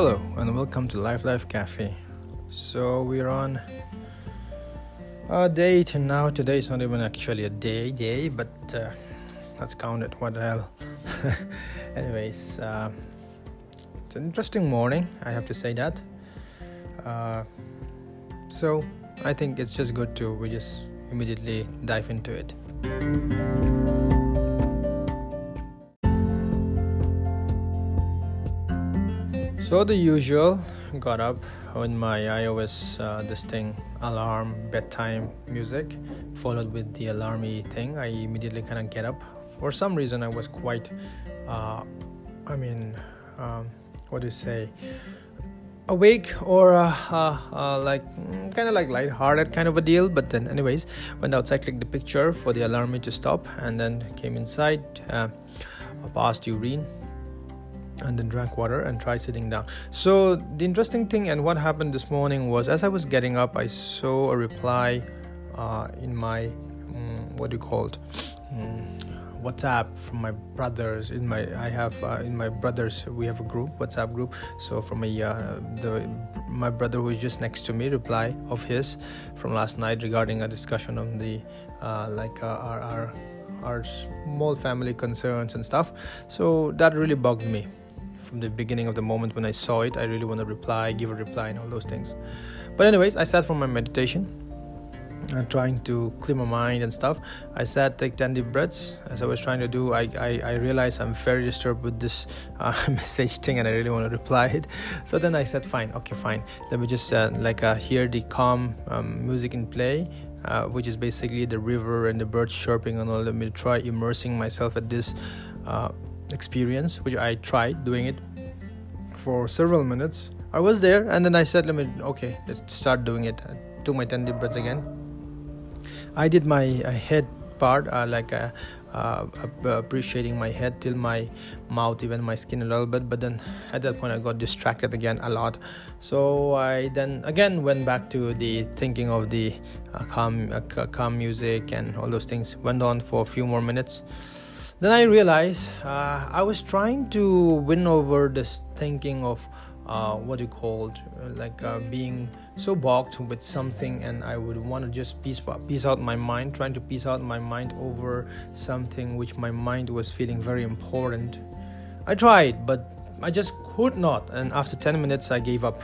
Hello and welcome to Life Cafe. So we're on a date now. Today is not even actually a day, but let's count it. What the hell? Anyways, it's an interesting morning, I have to say that. So I think it's just good to we just immediately dive into it. So the usual, got up with my iOS alarm bedtime music, followed with the alarmy thing. I immediately kind of get up. For some reason, I was quite, awake or like lighthearted kind of a deal. But then anyways, went outside, clicked the picture for the alarmy to stop, and then came inside, passed urine, and then drank water and tried sitting down. So the interesting thing and what happened this morning was, as I was getting up, I saw a reply in my WhatsApp from my brothers. In my brothers, we have a group, WhatsApp group. So from my brother who is just next to me, reply of his from last night regarding a discussion on the our small family concerns and stuff. So that really bugged me. From the beginning of the moment when I saw it, I really want to give a reply and all those things. But anyways, I sat for my meditation, trying to clear my mind and stuff. I sat, take 10 deep breaths. As I was trying to do, I realized I'm very disturbed with this message thing, and I really want to reply it. So then I said, fine, let me just hear the calm music in play, which is basically the river and the birds chirping and all. Let me try immersing myself at this experience, which I tried doing it for several minutes. I was there, and then I said, let's start doing it. I took my 10 deep breaths again. I did my head part, appreciating my head till my mouth, even my skin a little bit. But then at that point I got distracted again a lot, so I then again went back to the thinking of the calm music and all those things. Went on for a few more minutes. Then I realized I was trying to win over this thinking of being so bogged with something, and I would want to just piece out my mind, trying to piece out my mind over something which my mind was feeling very important. I tried, but I just could not, and after 10 minutes I gave up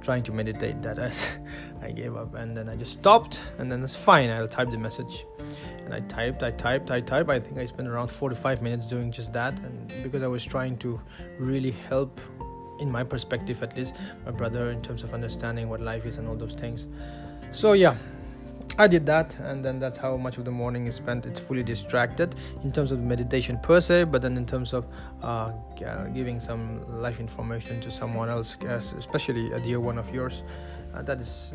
trying to meditate. That is, I gave up, and then I just stopped, and then it's fine, I'll type the message. And I typed. I think I spent around 45 minutes doing just that, and because I was trying to really help, in my perspective at least, my brother in terms of understanding what life is and all those things. So yeah, I did that, and then that's how much of the morning is spent. It's fully distracted in terms of meditation per se, but then in terms of giving some life information to someone else, especially a dear one of yours, that is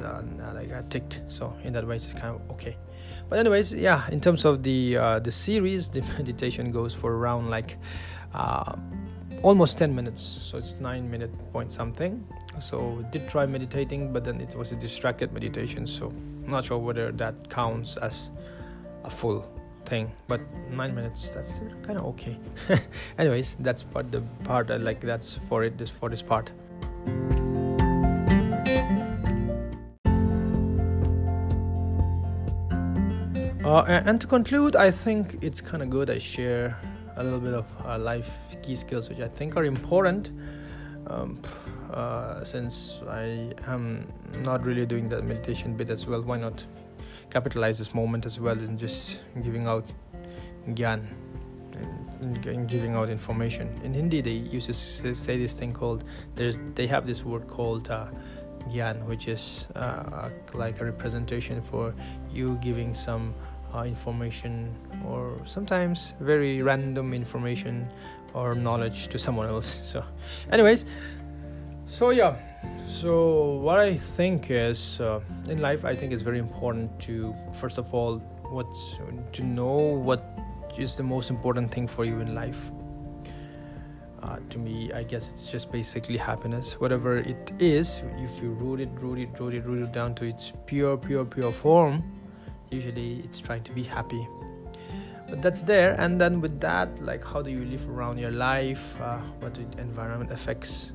ticked. So in that way it's kind of okay. But anyways, yeah, in terms of the series, the meditation goes for around almost 10 minutes, so it's 9 minute point something. So did try meditating, but then it was a distracted meditation, so I'm not sure whether that counts as a full thing, but 9 minutes, that's kind of okay. Anyways, that's what the part I like. That's for it, this for this part. And to conclude, I think it's kind of good I share a little bit of life key skills which I think are important, since I am not really doing that meditation bit as well. Why not capitalize this moment as well in just giving out gyan and giving out information. In Hindi, they used to say this thing called, they have this word called gyan, which is a representation for you giving some information, or sometimes very random information or knowledge to someone else. So anyways, what I think is, in life I think it's very important to, first of all, to know what is the most important thing for you in life. To me, I guess it's just basically happiness, whatever it is. If you root it down to its pure form, usually it's trying to be happy. But that's there, and then with that, how do you live around your life, what the environment affects,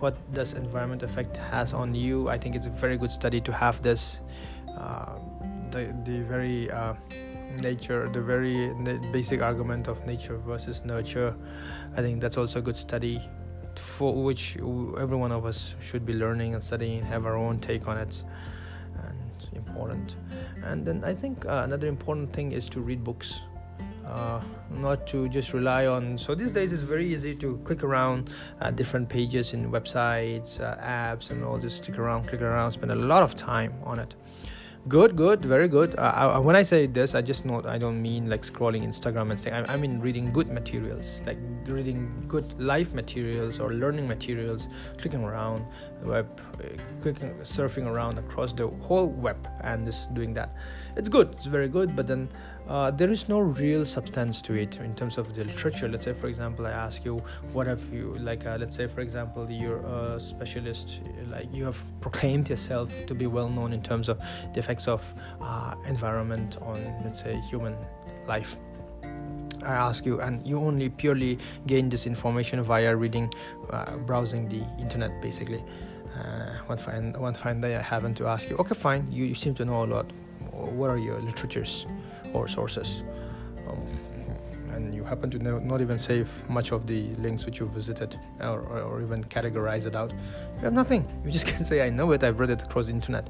what does environment effect has on you. I think it's a very good study to have this. The very basic argument of nature versus nurture. I think that's also a good study for which every one of us should be learning and studying and have our own take on it. And important. And then I think another important thing is to read books. Not to just rely on. So these days it's very easy to click around different pages in websites, apps, and all. Just click around, spend a lot of time on it. Good, very good. When I say this, I don't mean like scrolling Instagram and saying. I mean reading good materials, like reading good life materials or learning materials. Clicking around the web, surfing around across the whole web, and just doing that. It's good. It's very good. But then there is no real substance to it in terms of the literature. Let's say, for example, I ask you, what have you like? Let's say, for example, you're a specialist. Like you have proclaimed yourself to be well known in terms of the of environment on, let's say, human life. I ask you, and you only purely gain this information via reading, browsing the internet, basically. One fine day I happen to ask you, okay, fine, you seem to know a lot. What are your literatures or sources? And you happen to not even save much of the links which you visited or even categorize it out. You have nothing. You just can say, I know it, I've read it across the internet.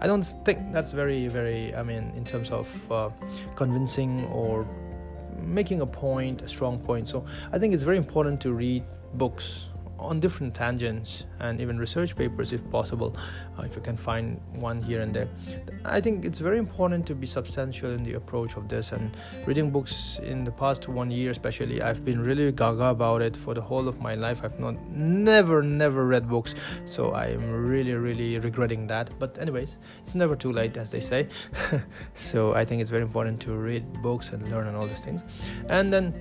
I don't think that's very, very, I mean, in terms of convincing or making a point, a strong point. So I think it's very important to read books on different tangents and even research papers if possible, if you can find one here and there. I think it's very important to be substantial in the approach of this, and reading books in the past 1 year especially, I've been really gaga about it for the whole of my life. I've never read books, so I'm really regretting that. But anyways, it's never too late, as they say. So I think it's very important to read books and learn and all these things. And then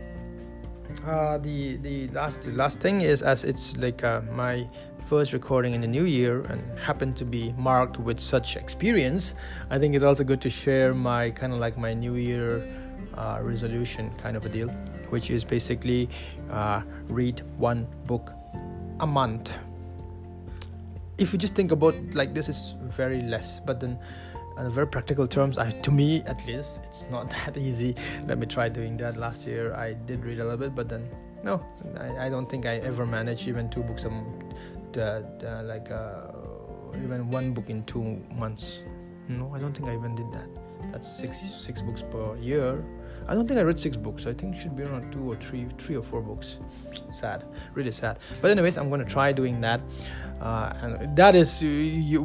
the last thing is, as it's like my first recording in the new year and happened to be marked with such experience, I think it's also good to share my kind of like my new year resolution kind of a deal, which is basically read one book a month. If you just think about like this, it's very less, but then in very practical terms, to me at least, it's not that easy. Let me try doing that. Last year I did read a little bit, but then no, I don't think I ever managed even two books even one book in 2 months. No, I don't think I even did that. That's six books per year. I don't think I read 6 books. I think it should be around 2 or 3 or 4 books. Sad, really sad. But anyways, I'm going to try doing that. And that is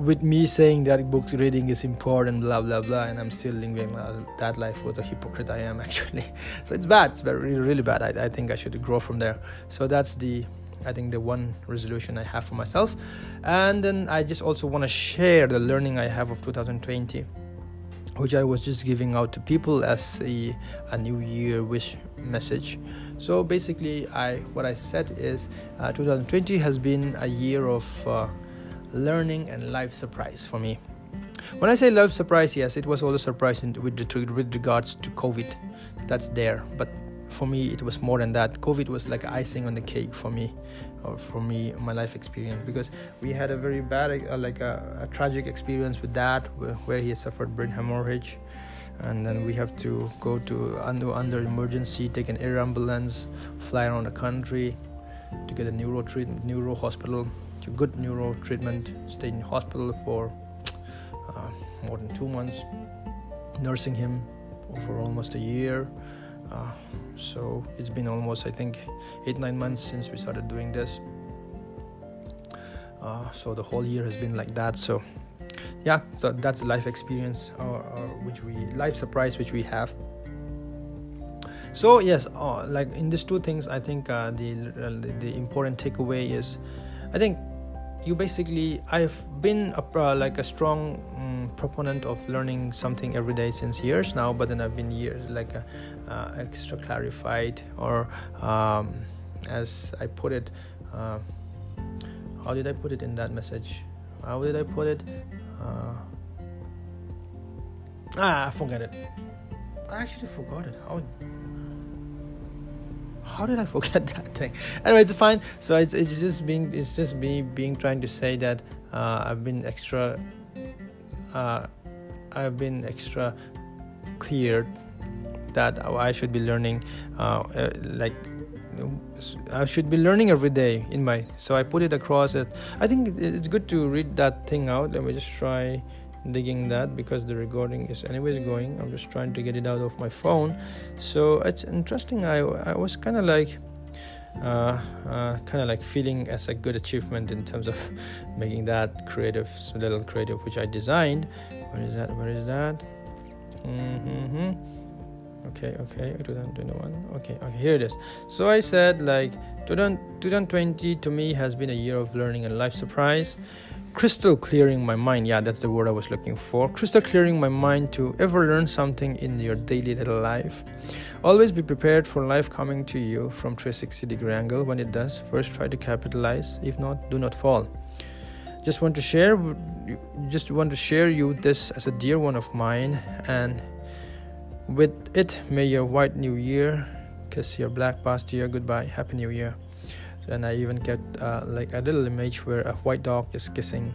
with me saying that book reading is important, blah, blah, blah. And I'm still living that life. What a hypocrite I am, actually. So it's bad. It's very, really bad. I think I should grow from there. So that's the one resolution I have for myself. And then I just also want to share the learning I have of 2020. Which I was just giving out to people as a New Year wish message. So basically, what I said is 2020 has been a year of learning and life surprise for me. When I say life surprise, yes, it was also surprising with regards to COVID. That's there, but for me it was more than that. COVID was like icing on the cake for me, my life experience, because we had a very bad a tragic experience with that, where he suffered brain hemorrhage, and then we have to go to under emergency, take an air ambulance, fly around the country to get a neuro hospital, to good neuro treatment, stay in hospital for more than 2 months, nursing him for almost a year. So it's been almost, I think, 8-9 months since we started doing this. So the whole year has been like that. So yeah, so that's life experience life surprise which we have. So yes, like in these 2 things, I think the important takeaway is, I think you basically, I've been a strong proponent of learning something every day since years now, but then I've been years like extra clarified, or as I put it, how did I put it in that message? How did I put it? I forgot it. I actually forgot it. How? how did I forget that thing? Anyway, it's fine. So it's just me trying to say that I've been extra clear that I should be learning I should be learning every day in my, so I put it across it. I think it's good to read that thing out. Let me just try digging that, because the recording is anyways going. I'm just trying to get it out of my phone. So it's interesting. I was kind of like feeling as a good achievement in terms of making that creative, little creative which I designed. Where is that? Okay, 2021. Okay, here it is. So I said, like, 2020 to me has been a year of learning and life surprise. Crystal clearing my mind. Yeah, that's the word I was looking for. Crystal clearing my mind to ever learn something in your daily little life. Always be prepared for life coming to you from 360-degree angle. When it does, first try to capitalize. If not, do not fall. Just want to share you this as a dear one of mine, and with it, may your white new year kiss your black past year goodbye. Happy New Year. And I even get like a little image where a white dog is kissing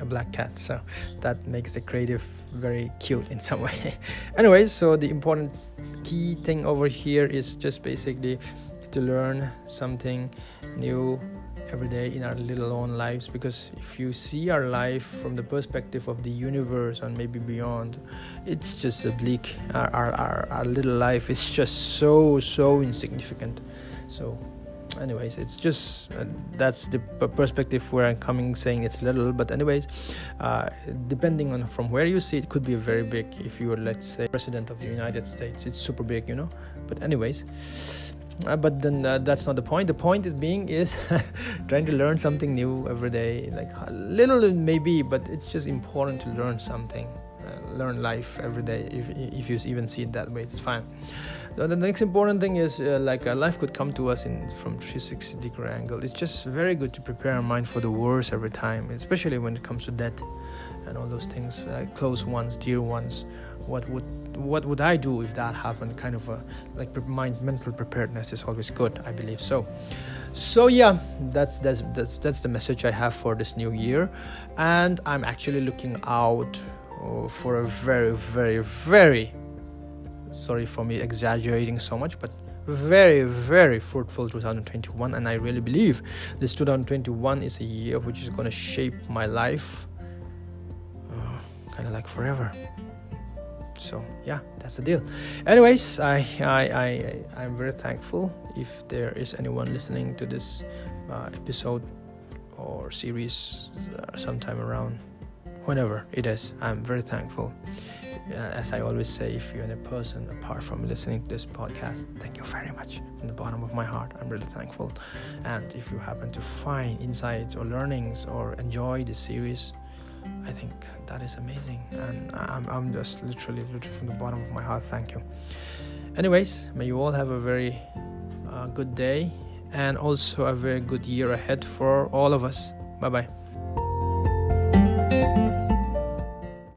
a black cat, so that makes the creative very cute in some way. Anyways, so the important key thing over here is just basically to learn something new every day in our little own lives, because if you see our life from the perspective of the universe and maybe beyond, it's just oblique. Our little life is just so insignificant. So anyways, it's just that's the perspective where I'm coming, saying it's little, but anyways, depending on from where you see it, could be very big. If you were, let's say, president of the United States, it's super big, you know. But anyways, but then that's not the point. The point is trying to learn something new every day, like little maybe, but it's just important to learn something, learn life every day. If you even see it that way, it's fine. So the next important thing is life could come to us from 360-degree angle. It's just very good to prepare our mind for the worst every time, especially when it comes to death and all those things, close ones, dear ones. What would I do if that happened? Kind of a mental preparedness is always good, I believe so. So yeah, that's the message I have for this new year, and I'm actually looking out for a very, very, very, sorry for me exaggerating so much, but very, very fruitful 2021. And I really believe this 2021 is a year which is going to shape my life kind of like forever. So yeah, that's the deal. Anyways, I'm very thankful if there is anyone listening to this episode or series sometime around, whenever it is. I'm very thankful. As I always say, if you're a person apart from listening to this podcast, thank you very much from the bottom of my heart. I'm really thankful. And if you happen to find insights or learnings or enjoy this series, I think that is amazing, and I'm just literally from the bottom of my heart, thank you. Anyways, may you all have a very good day, and also a very good year ahead for all of us. Bye bye.